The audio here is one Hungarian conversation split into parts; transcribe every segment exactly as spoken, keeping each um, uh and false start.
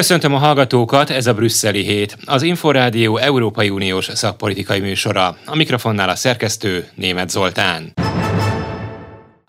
Köszöntöm a hallgatókat, ez a Brüsszeli Hét, az Inforádió Európai Uniós szakpolitikai műsora. A mikrofonnál a szerkesztő, Németh Zoltán.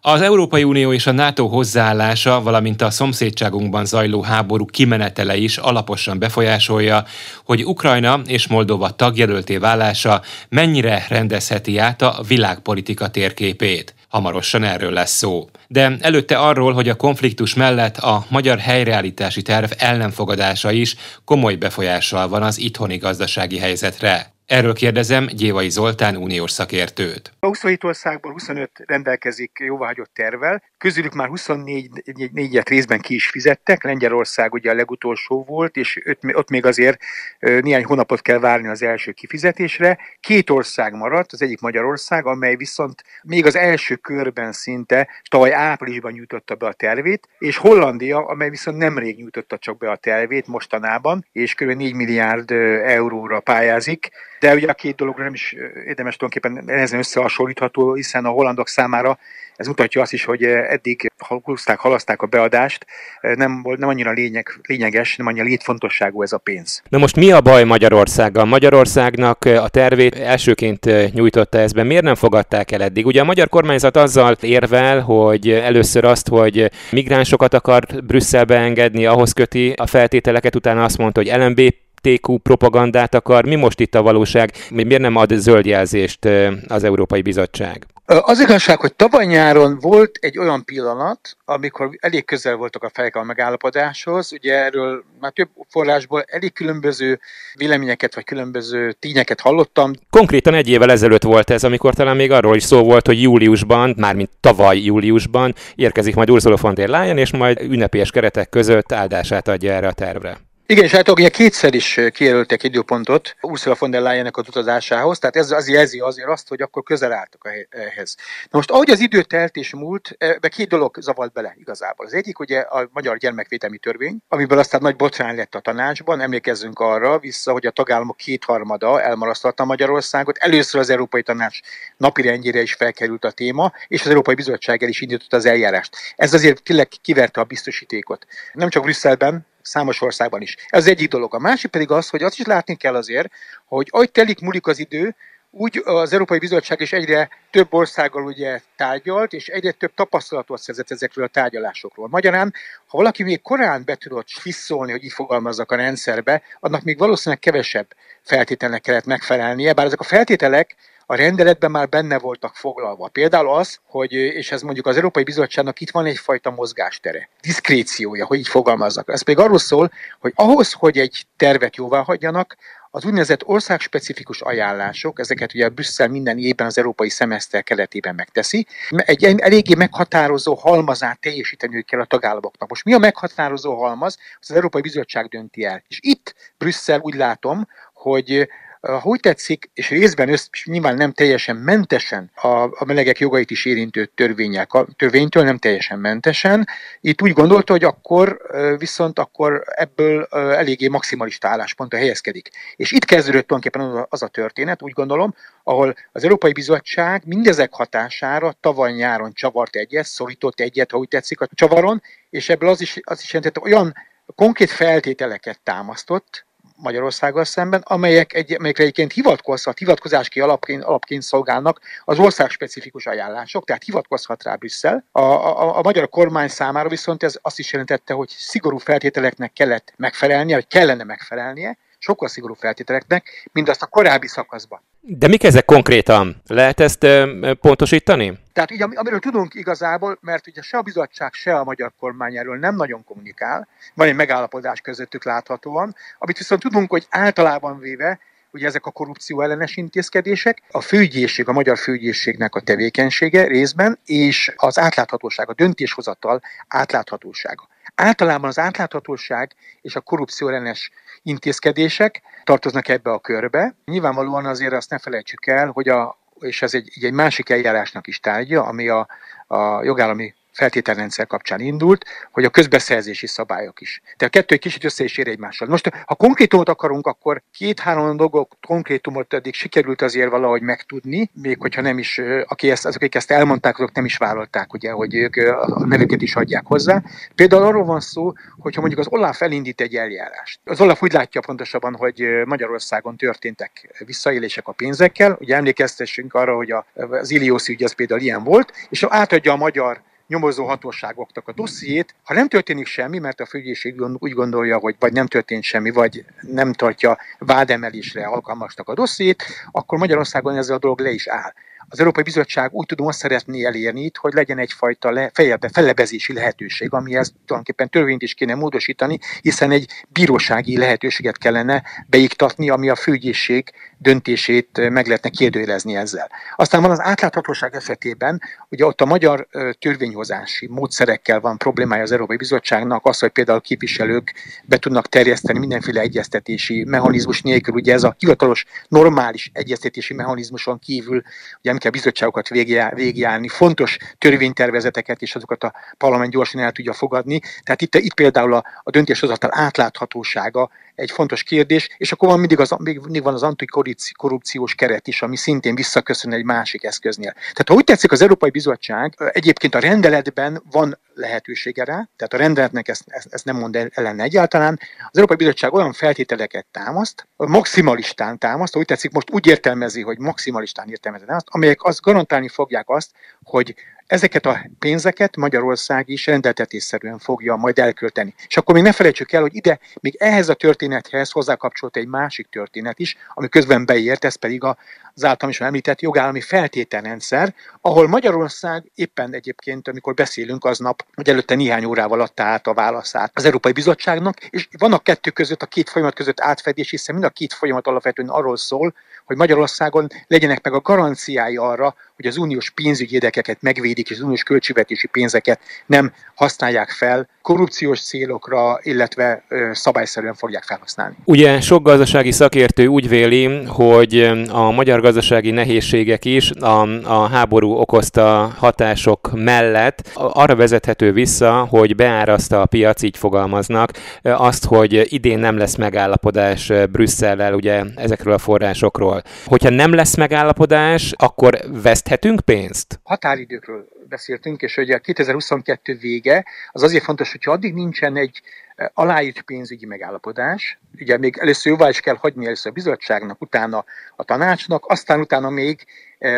Az Európai Unió és a NATO hozzáállása, valamint a szomszédságunkban zajló háború kimenetele is alaposan befolyásolja, hogy Ukrajna és Moldova tagjelölté válása mennyire rendezheti át a világpolitika térképét. Hamarosan erről lesz szó. De előtte arról, hogy a konfliktus mellett a magyar helyreállítási terv ellenfogadása is komoly befolyással van az itthoni gazdasági helyzetre. Erről kérdezem Gyévai Zoltán uniós szakértőt. A huszonhét országból huszonöt rendelkezik jóváhagyott tervvel, közülük már huszonnégyet részben ki is fizettek, Lengyelország ugye a legutolsó volt, és ott még azért néhány hónapot kell várni az első kifizetésre. Két ország maradt, az egyik Magyarország, amely viszont még az első körben szinte tavaly áprilisban nyújtotta be a tervét, és Hollandia, amely viszont nemrég nyújtotta csak be a tervét mostanában, és kb. négy milliárd euróra pályázik. De ugye a két dologra nem is érdemes tulajdonképpen ezen összehasonlítható, hiszen a hollandok számára ez mutatja azt is, hogy eddig húzták, halaszták a beadást, nem, nem annyira lényeg, lényeges, nem annyira létfontosságú ez a pénz. Na most mi a baj Magyarországgal? Magyarországnak a tervét elsőként nyújtotta ezt be. Miért nem fogadták el eddig? Ugye a magyar kormányzat azzal érvel, hogy először azt, hogy migránsokat akar Brüsszelbe engedni, ahhoz köti a feltételeket, utána azt mondta, hogy el em bé té kú propagandát akar. Mi most itt a valóság? Miért nem ad zöld jelzést az Európai Bizottság? Az igazság, hogy tavaly nyáron volt egy olyan pillanat, amikor elég közel voltak a fejek a megállapodáshoz. Ugye erről már több forrásból elég különböző véleményeket vagy különböző tényeket hallottam. Konkrétan egy évvel ezelőtt volt ez, amikor talán még arról is szó volt, hogy júliusban, mármint tavaly júliusban érkezik majd Ursula von der Leyen, és majd ünnepélyes keretek között áldását adja erre a tervre. Igen, és hát ugye kétszer is kijelöltek időpontot Ursula von der Leyennek az utazásához, tehát ez az jelzi azért azt, hogy akkor közel álltak ehhez. Na most ahogy az idő telt és múlt, be két dolog zavart bele igazából. Az egyik ugye a magyar gyermekvédelmi törvény, amiből aztán nagy botrány lett a tanácsban, emlékezzünk arra vissza, hogy a tagállamok kétharmada elmarasztalta Magyarországot, először az Európai Tanács napirendjére is felkerült a téma, és az Európai Bizottság el is indította az eljárást. Ez azért tényleg kiverte a biztosítékot. Nem csak Brüsszelben, számos országban is. Ez az egyik dolog. A másik pedig az, hogy azt is látni kell azért, hogy ahogy telik múlik az idő, úgy az Európai Bizottság is egyre több országgal ugye tárgyalt, és egyre több tapasztalatot szerzett ezekről a tárgyalásokról. Magyarán, ha valaki még korán be tudott fisszolni, hogy így fogalmazzak a rendszerbe, annak még valószínűleg kevesebb feltételnek kellett megfelelnie, bár ezek a feltételek a rendeletben már benne voltak foglalva. Például az, hogy, és ez mondjuk az Európai Bizottságnak itt van egyfajta mozgástere, diszkréciója, hogy így fogalmazzak. Ez pedig arról szól, hogy ahhoz, hogy egy tervet jóvá hagyjanak, az úgynevezett országspecifikus ajánlások, ezeket ugye Brüsszel minden évben az európai szemeszter keretében megteszi, egy eléggé meghatározó halmazát teljesíteniük kell a tagállamoknak. Most mi a meghatározó halmaz? Az Európai Bizottság dönti el. És itt Brüsszel úgy látom, hogy hogy tetszik, és részben össz, és nyilván nem teljesen mentesen a, a melegek jogait is érintő törvénytől, nem teljesen mentesen. Itt úgy gondolta, hogy akkor viszont akkor ebből eléggé maximalista álláspontra helyezkedik. És itt kezdődött tulajdonképpen az a történet, úgy gondolom, ahol az Európai Bizottság mindezek hatására tavaly nyáron csavart egyet, szorított egyet, ha úgy tetszik a csavaron, és ebből az is, az is jelentett, olyan konkrét feltételeket támasztott Magyarországgal szemben, amelyek egy, amelyekre egyébként hivatkozhat, hivatkozási alapként, alapként szolgálnak az országspecifikus ajánlások, tehát hivatkozhat rá Brüsszel. A, a, a magyar kormány számára viszont ez azt is jelentette, hogy szigorú feltételeknek kellett megfelelnie, vagy kellene megfelelnie, sokkal szigorú feltételeknek, mint azt a korábbi szakaszban. De mik ezek konkrétan? Lehet ezt ö, pontosítani? Tehát így, amiről tudunk igazából, mert ugye se a bizottság, se a magyar kormány erről nem nagyon kommunikál, van egy megállapodás közöttük láthatóan, amit viszont tudunk, hogy általában véve, ugye ezek a korrupció ellenes intézkedések, a főügyészség, a magyar főügyészségnek a tevékenysége részben, és az átláthatóság, a döntéshozatal átláthatósága. Általában az átláthatóság és a korrupció ellenes intézkedések tartoznak ebbe a körbe. Nyilvánvalóan azért azt ne felejtsük el, hogy a, és ez egy, egy másik eljárásnak is tárgya, ami a, a jogállami feltételrendszer kapcsán indult, hogy a közbeszerzési szabályok is. De a kettő egy kicsit össze is ér egymással. Most, ha konkrétumot akarunk, akkor két-három dolgok konkrétumot eddig sikerült azért valahogy megtudni, még hogyha nem is, aki ezt, azok, akik ezt elmondták, azok nem is vállalták, ugye, hogy ők a nevüket is adják hozzá. Például arról van szó, hogyha mondjuk az Olaf elindít egy eljárást. Az Olaf úgy látja pontosabban, hogy Magyarországon történtek visszaélések a pénzekkel. Ugye emlékeztessünk arra, hogy az Iliósz ügy az például ilyen volt, és átadja a magyar nyomozó hatóságoknak a dossziét. Ha nem történik semmi, mert a főügyészség úgy gondolja, hogy vagy nem történt semmi, vagy nem tartja vádemelésre alkalmasnak a dossziét, akkor Magyarországon ez a dolog le is áll. Az Európai Bizottság úgy tudom azt szeretné elérni itt, hogy legyen egyfajta le, fejebe, felebezési lehetőség, amihez tulajdonképpen törvényt is kéne módosítani, hiszen egy bírósági lehetőséget kellene beiktatni, ami a főügyészség döntését meg lehetne kérdőjelezni ezzel. Aztán van az átláthatóság esetében, ugye ott a magyar törvényhozási módszerekkel van problémája az Európai Bizottságnak, az, hogy például képviselők be tudnak terjeszteni mindenféle egyeztetési mechanizmus nélkül, ugye ez a hivatalos, normális egyeztetési mechanizmuson kívül, ugye kell bizottságokat végigjárni, fontos törvénytervezeteket, és azokat a parlament gyorsan el tudja fogadni. Tehát itt, itt például a, a döntéshozatal átláthatósága egy fontos kérdés, és akkor van mindig, az, mindig van az antikorrupciós keret is, ami szintén visszaköszön egy másik eszköznél. Tehát ha úgy tetszik, az Európai Bizottság egyébként a rendeletben van lehetősége rá, tehát a rendeletnek ezt, ezt nem mond ellene egyáltalán. Az Európai Bizottság olyan feltételeket támaszt, maximalistán támaszt, ha úgy tetszik, most úgy értelmezi, hogy maximalistán értelmezi azt, amelyek azt garantálni fogják azt, hogy ezeket a pénzeket Magyarország is rendeltetésszerűen fogja majd elkölteni. És akkor még ne felejtsük el, hogy ide még ehhez a történethez hozzákapcsolt egy másik történet is, ami közben beért, ez pedig az általam is említett jogállami feltételrendszer, ahol Magyarország éppen egyébként, amikor beszélünk aznap, hogy előtte néhány órával adta át a válaszát az Európai Bizottságnak, és van a kettő között, a két folyamat között átfedés, hiszen mind a két folyamat alapvetően arról szól, hogy Magyarországon legyenek meg a garanciái arra, hogy az uniós pénzügyi érdekeket megvédik, és az uniós költségvetési pénzeket nem használják fel korrupciós célokra, illetve szabályszerűen fogják felhasználni. Ugye sok gazdasági szakértő úgy véli, hogy a magyar gazdasági nehézségek is a, a háború okozta hatások mellett arra vezethető vissza, hogy beáraszta a piac, így fogalmaznak, azt, hogy idén nem lesz megállapodás Brüsszellel ugye ezekről a forrásokról. Hogyha nem lesz megállapodás, akkor veszt pénzt? Határidőkről beszéltünk, és ugye kétezer-huszonkettő vége, az azért fontos, hogyha addig nincsen egy aláírt pénzügyi megállapodás, ugye még először jóvá is kell hagyni először a bizottságnak, utána a tanácsnak, aztán utána még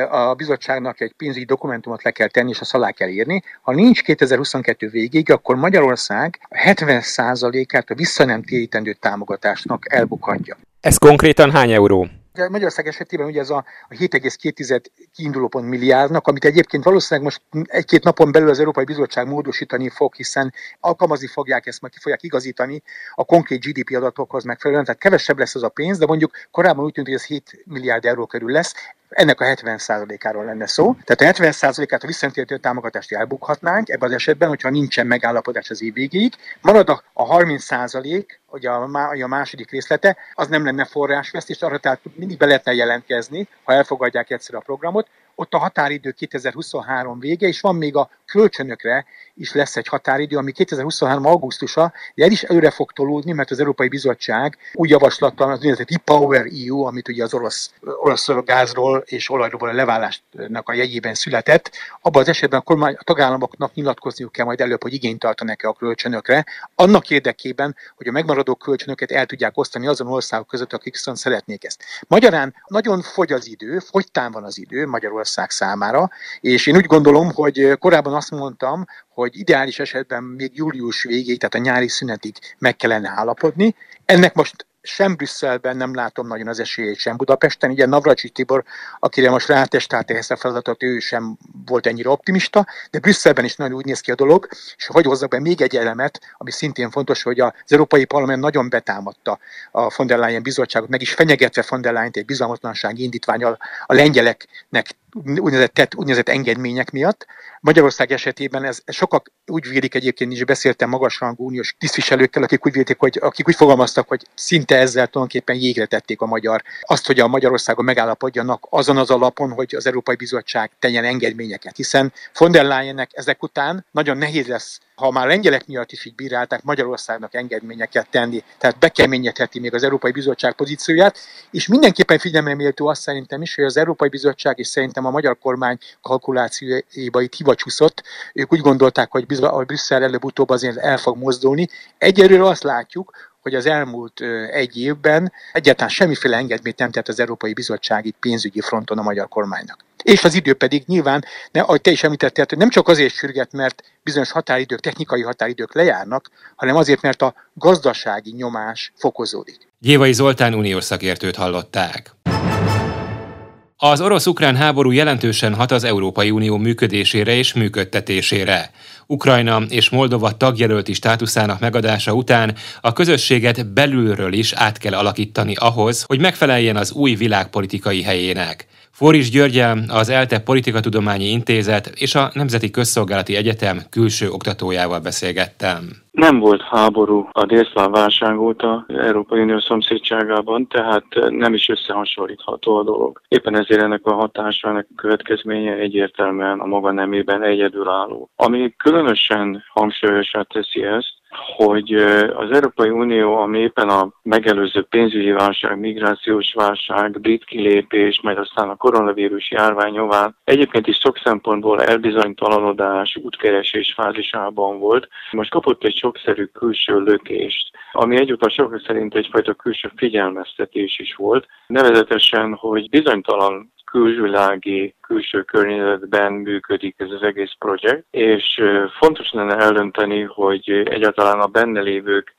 a bizottságnak egy pénzügyi dokumentumot le kell tenni, és azt alá kell írni. Ha nincs kétezer-huszonkettő végéig, akkor Magyarország hetven százalékát a vissza nem térítendő támogatásnak elbukhatja. Ez konkrétan hány euró? Magyarország esetében ugye ez a hét egész két kiindulópont milliárdnak, amit egyébként valószínűleg most egy-két napon belül az Európai Bizottság módosítani fog, hiszen alkalmazni fogják ezt, majd ki fogják igazítani a konkrét gé dé pé adatokhoz megfelelően, tehát kevesebb lesz az a pénz, de mondjuk korábban úgy tűnt, hogy ez hét milliárd euró körül lesz. Ennek a hetven százalékáról lenne szó. Tehát a hetven százalékát a visszatérítő támogatást elbukhatnánk ebben az esetben, hogyha nincsen megállapodás az év végéig. Marad a harminc százalék, ugye a második részlete, az nem lenne forrásvesztés, arra tehát mindig be lehetne jelentkezni, ha elfogadják egyszer a programot. Ott a határidő kétezer-huszonhárom vége, és van még a kölcsönökre is lesz egy határidő, ami kétezer-huszonhárom augusztusa, de el is előre fog tolódni, mert az Európai Bizottság új javaslattal, az úgynevezett Power é u, amit ugye az orosz, orosz gázról és olajról a leválásnak a jegyében született, abban az esetben a kormány, a tagállamoknak nyilatkozniuk kell majd előbb, hogy igényt tartanak-e a kölcsönökre, annak érdekében, hogy a megmaradó kölcsönöket el tudják osztani azon országok között, akik viszont szeretnék ezt. Magyarán nagyon fogy az idő, fogytán van az idő Magyarország számára, és én úgy gondolom, hogy korábban azt mondtam, hogy ideális esetben még július végéig, tehát a nyári szünetig meg kellene állapodni. Ennek most sem Brüsszelben nem látom nagyon az esélyét, sem Budapesten. Ugye Navracsics Tibor, akire most rátestált ezt a feladatot, ő sem volt ennyire optimista, de Brüsszelben is nagyon úgy néz ki a dolog, és hogy hozzak be még egy elemet, ami szintén fontos, hogy az Európai Parlament nagyon betámadta a von der Leyen bizottságot, meg is fenyegetve von der Leyen-t egy bizalmatlansági indítvánnyal a lengyeleknek úgynevezett, úgynevezett engedmények miatt. Magyarország esetében ez sokak úgy vélik, egyébként is beszéltem magasrangú uniós tisztviselőkkel, akik úgy vélték, hogy akik úgy fogalmaztak, hogy szinte ezzel tulajdonképpen jégre tették a magyar, azt, hogy a Magyarországon megállapodjanak azon az alapon, hogy az Európai Bizottság tegyen engedményeket, hiszen von der Leyennek ezek után nagyon nehéz lesz, ha már lengyelek miatt is így bírálták, Magyarországnak engedményeket tenni, tehát bekeményedheti még az Európai Bizottság pozícióját, és mindenképpen figyelemre méltó azt szerintem is, hogy az Európai Bizottság és szerintem a magyar kormány kalkulációiba itt hivacsúszott, ők úgy gondolták, hogy Brüsszel előbb-utóbb azért el fog mozdulni. Egyelőre azt látjuk, hogy az elmúlt egy évben egyáltalán semmiféle engedményt nem tett az Európai Bizottság itt pénzügyi fronton a magyar kormánynak. És az idő pedig nyilván, ne, ahogy te is említettél, hogy nem csak azért sürget, mert bizonyos határidők, technikai határidők lejárnak, hanem azért, mert a gazdasági nyomás fokozódik. Gyévai Zoltán uniós szakértőt hallották. Az orosz-ukrán háború jelentősen hat az Európai Unió működésére és működtetésére. Ukrajna és Moldova tagjelölti státuszának megadása után a közösséget belülről is át kell alakítani ahhoz, hogy megfeleljen az új világpolitikai helyének. Fóris Györgyel, az ELTE Politikatudományi Intézet és a Nemzeti Közszolgálati Egyetem külső oktatójával beszélgettem. Nem volt háború a délszláv válság óta Európai Unió szomszédságában, tehát nem is összehasonlítható a dolog. Éppen ezért ennek a hatása, ennek a következménye egyértelműen a maga nemében egyedülálló. Ami különösen hangsúlyosá teszi ezt, hogy az Európai Unió, ami éppen a megelőző pénzügyi válság, migrációs válság, brit kilépés, majd aztán a koronavírus járvány nyomán egyébként is sok szempontból elbizonytalanodás, útkeresés fázisában volt. Most kapott egy sokszerű külső lökést, ami egyúttal sokak szerint egyfajta külső figyelmeztetés is volt. Nevezetesen, hogy bizonytalan külvilági, külső környezetben működik ez az egész projekt, és fontos lenne eldönteni, hogy egyáltalán a benne lévők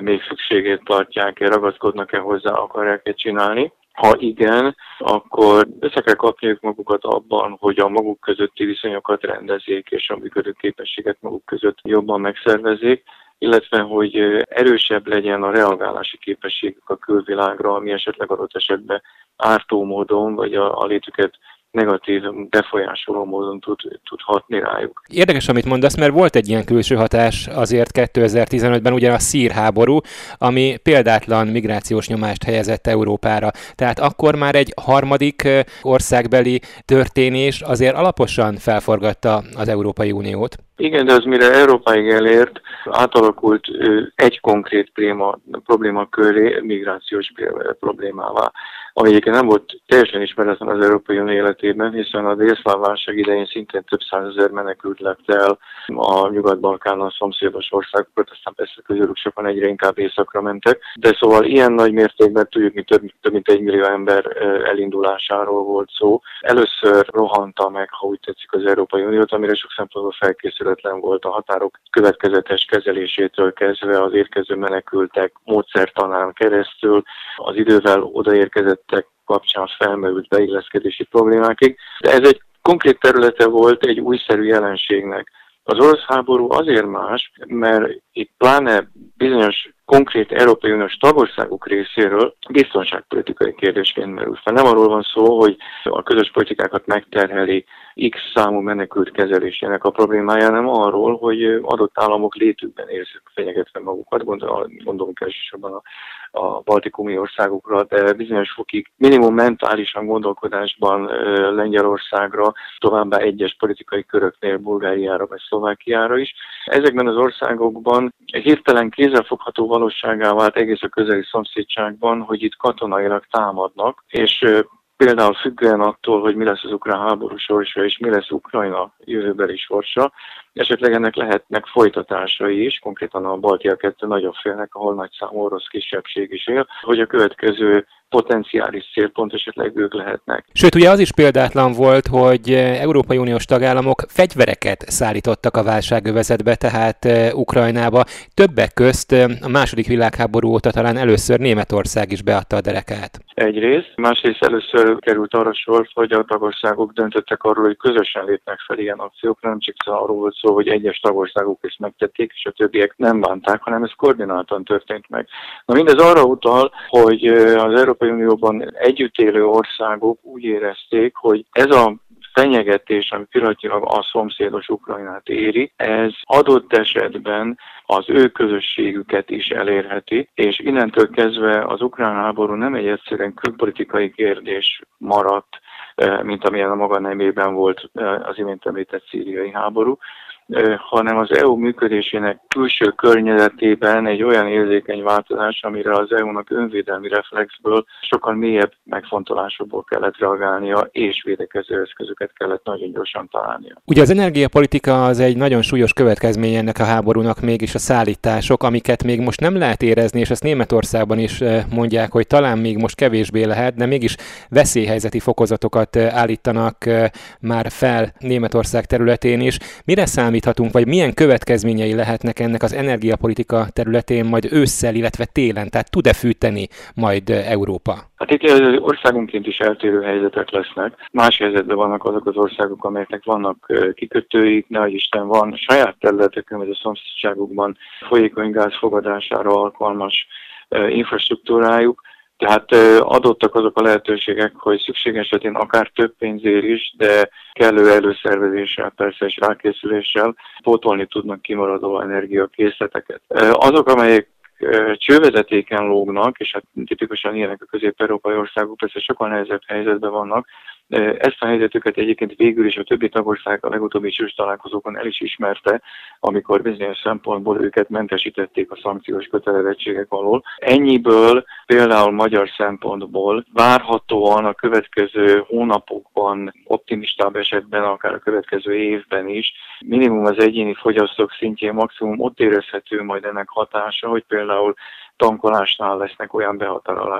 még szükségét tartják-e, ragaszkodnak-e hozzá, akarják-e csinálni. Ha igen, akkor össze kell kapniuk magukat abban, hogy a maguk közötti viszonyokat rendezzék, és a működőképességet maguk között jobban megszervezzék, illetve hogy erősebb legyen a reagálási képességük a külvilágra, ami esetleg adott esetben ártó módon, vagy a, a létüket negatív, befolyásoló módon tud, tud hatni rájuk. Érdekes, amit mondasz, mert volt egy ilyen külső hatás azért kétezer-tizenötben, ugyan a szír háború, ami példátlan migrációs nyomást helyezett Európára. Tehát akkor már egy harmadik országbeli történés azért alaposan felforgatta az Európai Uniót. Igen, de az mire Európáig elért, átalakult egy konkrét téma, probléma köré migrációs problémává, ami egyébként nem volt teljesen ismeretlen az Európai Unió életében, hiszen a délszláv válság idején szintén több százezer menekült lett el a Nyugat-Balkánon szomszédos országokat, aztán persze közülük sokan egyre inkább északra mentek, de szóval ilyen nagy mértékben tudjuk, mi több, több mint egy millió ember elindulásáról volt szó. Először rohanta meg, ha úgy tetszik, az Európai Uniót, amire sok szempontból felkészült volt a határok következetes kezelésétől kezdve az érkező menekültek módszertanán keresztül, az idővel odaérkezettek kapcsán felmerült beilleszkedési problémákig. De ez egy konkrét területe volt egy újszerű jelenségnek. Az orosz háború azért más, mert itt pláne bizonyos konkrét Európai Uniós tagországok részéről biztonságpolitikai kérdésként merül fel. Nem arról van szó, hogy a közös politikákat megterheli X számú menekült kezelésének a problémája, hanem arról, hogy adott államok létükben érzik fenyegetve magukat, gondolunk elsősorban a, a baltikumi országokra, de bizonyos fokig minimum mentálisan gondolkodásban Lengyelországra, továbbá egyes politikai köröknél Bulgáriára vagy Szlovákiára is. Ezekben az országokban hirtelen kézzelfogható valóságá vált egész a közeli szomszédságban, hogy itt katonailag támadnak, és például függően attól, hogy mi lesz az ukrán háború sorsa, és mi lesz Ukrajna jövőbeli sorsa, esetleg ennek lehetnek folytatásai is, konkrétan a baltiak kettő nagyon félnek, ahol nagy számú orosz kisebbség is él, hogy a következő potenciális célpont esetleg ők lehetnek. Sőt, ugye az is példátlan volt, hogy Európai Uniós tagállamok fegyvereket szállítottak a válságövezetbe, tehát Ukrajnába. Többek közt a második világháború óta talán először Németország is beadta a derekát. Egyrészt, másrészt először került arra sor, hogy a tagországok döntöttek arról, hogy közösen lépnek fel ilyen akciókra, nem csak arról szó, hogy egyes tagországok is megtették, és a többiek nem bánták, hanem ez koordináltan történt meg. Na mindez arra utal, hogy az Európai Unióban együtt élő országok úgy érezték, hogy ez a fenyegetés, ami pillanatilag a szomszédos Ukrajnát éri, ez adott esetben az ő közösségüket is elérheti, és innentől kezdve az ukrán háború nem egy egyszerűen külpolitikai kérdés maradt, mint amilyen a maga nemében volt az imént említett szíriai háború, hanem az é u működésének külső környezetében egy olyan érzékeny változás, amire az é u-nak önvédelmi reflexből sokkal mélyebb megfontolásokból kellett reagálnia, és védekező eszközöket kellett nagyon gyorsan találnia. Ugye az energiapolitika az egy nagyon súlyos következménye ennek a háborúnak, mégis a szállítások, amiket még most nem lehet érezni, és ezt Németországban is mondják, hogy talán még most kevésbé lehet, de mégis veszélyhelyzeti fokozatokat állítanak már fel Németország területén is. Mire számít? Vagy milyen következményei lehetnek ennek az energiapolitika területén majd ősszel, illetve télen? Tehát tud-e fűteni majd Európa? Hát itt országunként is eltérő helyzetek lesznek. Más helyzetben vannak azok az országok, amelyeknek vannak kikötőik, nehogy Isten van, saját területekön vagy a szomszédságukban folyékony gáz fogadására alkalmas infrastruktúrájuk. Tehát adottak azok a lehetőségek, hogy szükség esetén akár több pénzért is, de kellő előszervezéssel, persze és rákészüléssel pótolni tudnak kimaradó energiakészleteket. Azok, amelyek csővezetéken lógnak, és hát tipikusan ilyenek a közép-európai országok, persze sokkal nehezebb helyzetben vannak. Ezt a helyzetüket egyébként végül is a többi tagország a legutóbbi csúcs találkozókon el is ismerte, amikor bizonyos szempontból őket mentesítették a szankciós kötelezettségek alól. Ennyiből például magyar szempontból várhatóan a következő hónapokban, optimistább esetben, akár a következő évben is minimum az egyéni fogyasztók szintjén maximum ott érezhető majd ennek hatása, hogy például tankolásnál lesznek olyan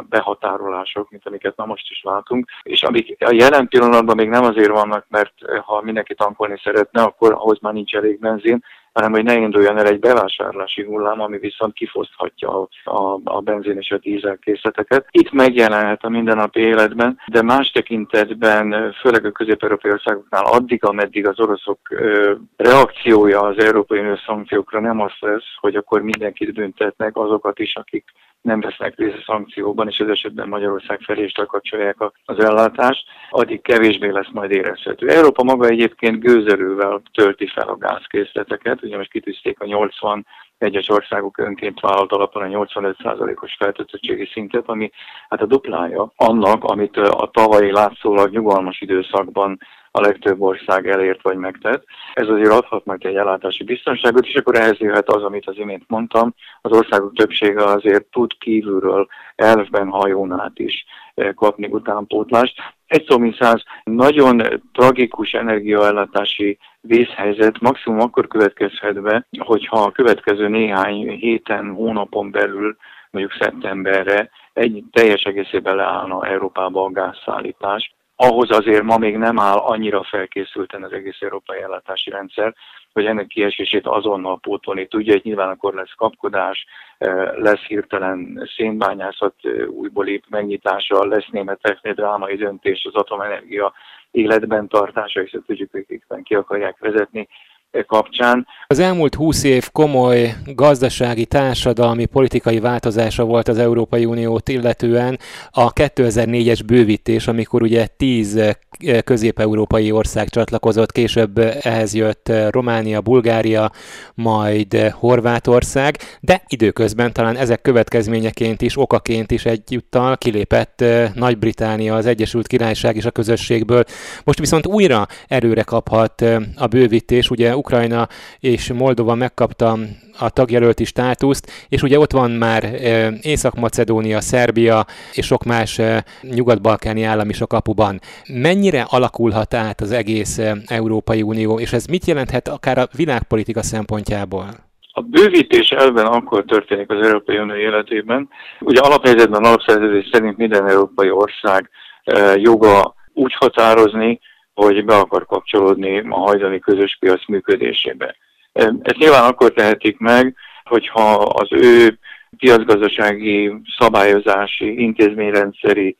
behatárolások, mint amiket ma most is látunk, és amik a jelen pillanatban még nem azért vannak, mert ha mindenki tankolni szeretne, akkor ahhoz már nincs elég benzin, hanem hogy ne induljon el egy bevásárlási hullám, ami viszont kifoszthatja a, a, a benzin és a dízel készleteket. Itt megjelenhet a mindennapi életben, de más tekintetben, főleg a közép-európai országoknál addig, ameddig az oroszok ö, reakciója az Európai Unió szankciókra nem az lesz, hogy akkor mindenkit büntetnek, azokat is, akik nem vesznek részt a szankcióban, és az esetben Magyarország felé is lekapcsolják az ellátást, addig kevésbé lesz majd érezhető. Európa maga egyébként gőzerővel tölti fel a gázkészleteket, ugye most kitűzték a nyolcvan egyes országok önként vállalt alapon a nyolcvanöt százalékos feltöltöttségi szintet, ami hát a duplája annak, amit a tavalyi látszólag nyugalmas időszakban a legtöbb ország elért vagy megtett. Ez azért adhat majd egy ellátási biztonságot, és akkor ehhez jöhet az, amit az imént mondtam. Az országok többsége azért tud kívülről elvben hajón át is kapni utánpótlást. Egy szó mint száz, nagyon tragikus energiaellátási vészhelyzet maximum akkor következhet be, hogyha a következő néhány héten, hónapon belül, mondjuk szeptemberre egy teljes egészében leállna Európába a gázszállítás. Ahhoz azért ma még nem áll annyira felkészülten az egész európai ellátási rendszer, hogy ennek kiesését azonnal pótolni tudja, hogy nyilván akkor lesz kapkodás, lesz hirtelen szénbányászat újbóli megnyitása, lesz német technikai drámai döntés, az atomenergia életben tartása, és ezt tudjuk, hogy éppen ki akarják vezetni kapcsán. Az elmúlt húsz év komoly gazdasági, társadalmi, politikai változása volt az Európai Uniót illetően a kétezer-négyes bővítés, amikor ugye tíz közép-európai ország csatlakozott, később ehhez jött Románia, Bulgária, majd Horvátország, de időközben talán ezek következményeként is, okaként is egyúttal kilépett Nagy-Britannia, az Egyesült Királyság is a közösségből. Most viszont újra erőre kaphat a bővítés, ugye Ukrajna és Moldova megkapta a tagjelölti státuszt, és ugye ott van már Észak-Macedónia, Szerbia és sok más nyugat-balkáni állam is a kapuban. Mennyire alakulhat át az egész Európai Unió, és ez mit jelenthet akár a világpolitika szempontjából? A bővítés elven akkor történik az Európai Unió életében. Ugye alapjegyzetben, alapszerződés szerint minden európai ország joga úgy határozni, hogy be akar kapcsolódni a hajdani közös piac működésébe. Ezt nyilván akkor tehetik meg, hogyha az ő piacgazdasági, szabályozási, intézményrendszeri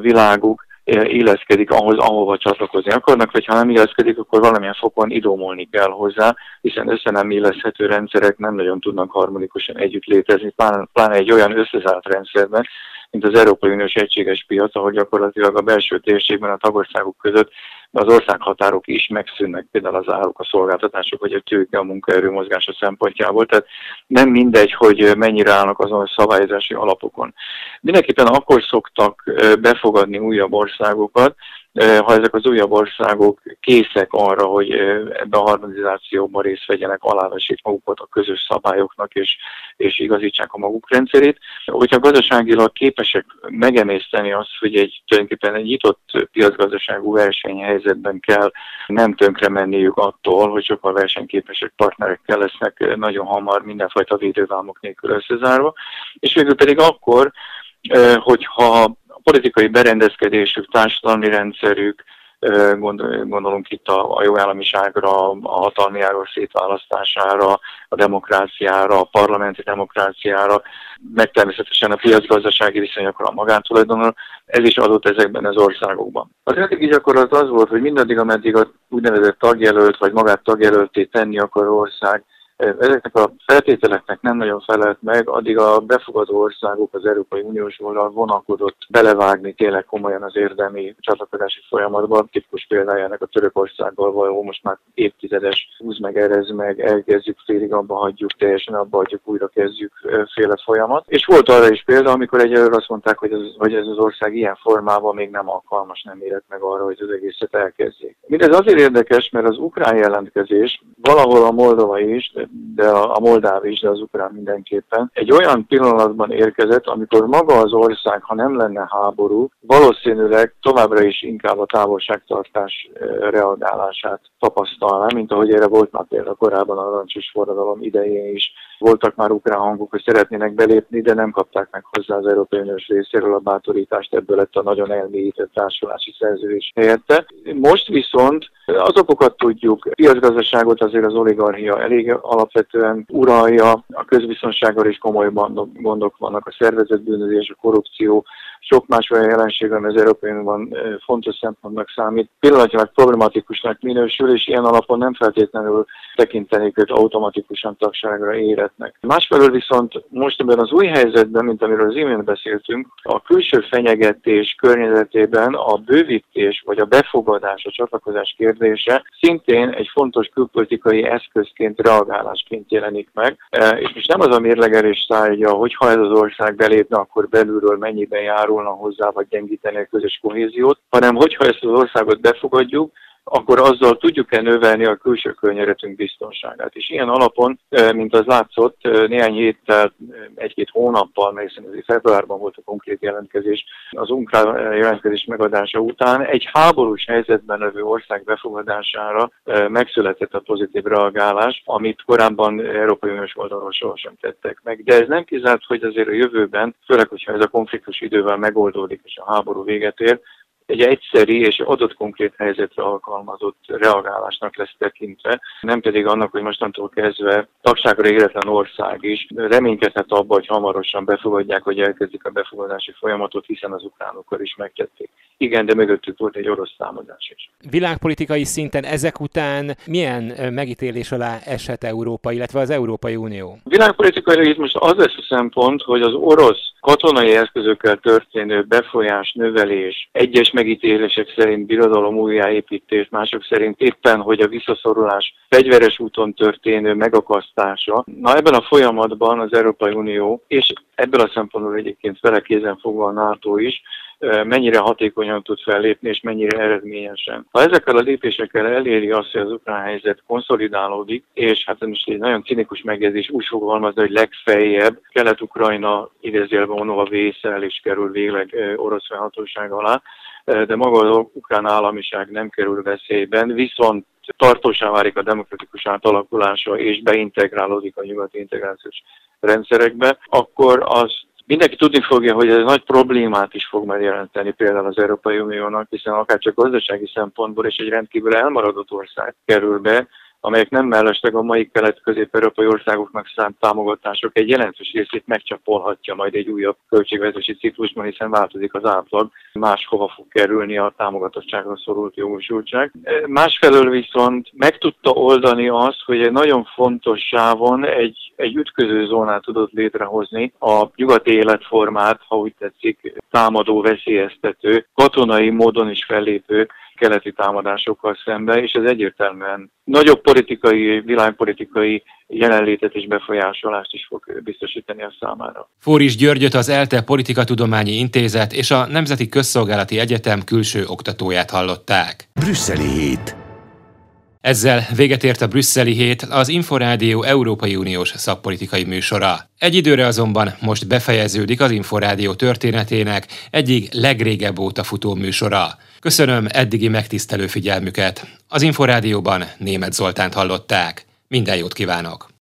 világuk illeszkedik ahhoz, ahova csatlakozni akarnak, vagy ha nem illeszkedik, akkor valamilyen fokon idomolni kell hozzá, hiszen össze nem illeszhető rendszerek nem nagyon tudnak harmonikusan együtt létezni, pláne egy olyan összezárt rendszerben, mint az Európai Uniós Egységes Piac, ahol gyakorlatilag a belső térségben a tagországok között az országhatárok is megszűnnek, például az áruk, a szolgáltatások, vagy a tőke, a munkaerő mozgása szempontjából. Tehát nem mindegy, hogy mennyire állnak azon a szabályozási alapokon. Mindenképpen akkor szoktak befogadni újabb országokat, ha ezek az újabb országok készek arra, hogy ebbe a harmonizációban részt vegyenek, alávessék magukat a közös szabályoknak, és, és igazítsák a maguk rendszerét. Hogyha gazdaságilag képesek megemészteni azt, hogy egy tulajdonképpen egy nyitott piacgazdaságú versenyhelyzetben kell nem tönkre menniük attól, hogy sokkal versenyképesek partnerekkel lesznek nagyon hamar mindenfajta védővámok nélkül összezárva, és végül pedig akkor, hogyha politikai berendezkedésük, társadalmi rendszerük, gondolunk itt a jogállamiságra, a hatalmi ágak szétválasztására, a demokráciára, a parlamenti demokráciára, meg természetesen a piacgazdasági viszonyokra, a magántulajdonra, ez is adott ezekben az országokban. Az eddigi gyakorlat az volt, hogy mindaddig, ameddig a úgynevezett tagjelölt, vagy magát tagjelölté tenni akaró ország ezeknek a feltételeknek nem nagyon felelt meg, addig a befogadó országok az Európai Uniós oldal vonakodott belevágni tényleg komolyan az érdemi csatlakozási folyamatban. Tipikus példájának a Törökországgal való most már évtizedes húz meg, erez meg, elkezdjük, félig abba hagyjuk, teljesen abba hagyjuk, újra kezdjük féle folyamat. És volt arra is példa, amikor egyelőre azt mondták, hogy ez, hogy ez az ország ilyen formában még nem alkalmas, nem érett meg arra, hogy az egészet elkezdjék. Mindez azért érdekes, mert az ukrán jelentkezés valahol a moldova is, de a moldáv is, de az ukrán mindenképpen, egy olyan pillanatban érkezett, amikor maga az ország, ha nem lenne háború, valószínűleg továbbra is inkább a távolságtartás reagálását tapasztalná, mint ahogy erre volt már például korábban a narancsos forradalom idején is. Voltak már ukrán hangok, hogy szeretnének belépni, de nem kapták meg hozzá az Európai Uniós részéről a bátorítást, ebből lett a nagyon elmélyített társulási szerződés helyette. Most viszont az okokat tudjuk, a piacgazdaságot azért az oligarchia elég alapvetően uralja, a közbiztonsággal is komoly gondok vannak, a szervezett bűnözés, a korrupció, sok más olyan jelenség, ami az Európai Unióban fontos szempontnak számít, pillanatnyilag problematikusnak minősül, és ilyen alapon nem feltétlenül tekintenék őt automatikusan tagságra éretnek. Másfelől viszont most ebben az új helyzetben, mint amiről az imént beszéltünk, a külső fenyegetés környezetében a bővítés vagy a befogadás, a csatlakozás kérdése szintén egy fontos külpolitikai eszközként, reagálásként jelenik meg, és most nem az a mérlegelés tárgya, hogy ha ez az ország belépne, akkor belülről mennyiben járulna hozzá, vagy gyengíteni a közös kohéziót, hanem hogyha ezt az országot befogadjuk, akkor azzal tudjuk-e növelni a külső környezetünk biztonságát. És ilyen alapon, mint az látszott, néhány héttel, egy-két hónappal, mert hiszen februárban volt a konkrét jelentkezés, az ukrán jelentkezés megadása után egy háborús helyzetben levő ország befogadására megszületett a pozitív reagálás, amit korábban Európai Uniós oldalról sohasem tettek meg. De ez nem kizárt, hogy azért a jövőben, főleg, hogyha ez a konfliktus idővel megoldódik és a háború véget ér, egy egyszeri és adott konkrét helyzetre alkalmazott reagálásnak lesz tekintve, nem pedig annak, hogy mostantól kezdve tagságra éretlen ország is reménykedhet abba, hogy hamarosan befogadják, hogy elkezdik a befogadási folyamatot, hiszen az ukránokkal is megtették. Igen, de mögöttük volt egy orosz támadás is. Világpolitikai szinten ezek után milyen megítélés alá eshet Európa, illetve az Európai Unió? Világpolitikai itt most az lesz a szempont, hogy az orosz katonai eszközökkel történő befolyás, növelés, egyes megítélések szerint birodalom újjáépítés, mások szerint éppen, hogy a visszaszorulás fegyveres úton történő megakasztása. Na ebben a folyamatban az Európai Unió, és ebből a szempontból egyébként vele kézen fogva a NATO is, mennyire hatékonyan tud fellépni, és mennyire eredményesen. Ha ezekkel a lépésekkel eléri azt, hogy az ukrán helyzet konszolidálódik, és hát ez most egy nagyon cinikus megjegyzés, úgy fogalmazni, hogy legfeljebb Kelet-Ukrajna idézélve onova vészel és kerül végleg orosz fennhatóság alá, de maga az ukrán államiság nem kerül veszélyben, viszont tartósá válik a demokratikus átalakulása, és beintegrálódik a nyugati integrációs rendszerekbe, akkor azt mindenki tudni fogja, hogy ez nagy problémát is fog megjelenteni például az Európai Uniónak, hiszen akár csak gazdasági szempontból és egy rendkívül elmaradott ország kerül be amelyek nem mellesleg a mai kelet-közép-európai országoknak szánt támogatások egy jelentős részét megcsapolhatja majd egy újabb költségvetési ciklusban, hiszen változik az átlag, máshova fog kerülni a támogatottságra szorult jogosultság. Másfelől viszont meg tudta oldani azt, hogy egy nagyon fontos sávon egy, egy ütköző zónát tudott létrehozni a nyugati életformát, ha úgy tetszik, támadó, veszélyeztető, katonai módon is fellépő keleti támadásokkal szembe, és ez egyértelműen nagyobb politikai, világpolitikai jelenlétet és befolyásolást is fog biztosítani a számára. Fóris Györgyöt az ELTE Politikatudományi Intézet és a Nemzeti Közszolgálati Egyetem külső oktatóját hallották. Brüsszeli Hét. Ezzel véget ért a Brüsszeli Hét, az Inforádió Európai Uniós szakpolitikai műsora. Egy időre azonban most befejeződik az Inforádió történetének egyik legrégebb óta futó műsora. Köszönöm eddigi megtisztelő figyelmüket. Az Inforádióban Németh Zoltánt hallották. Minden jót kívánok!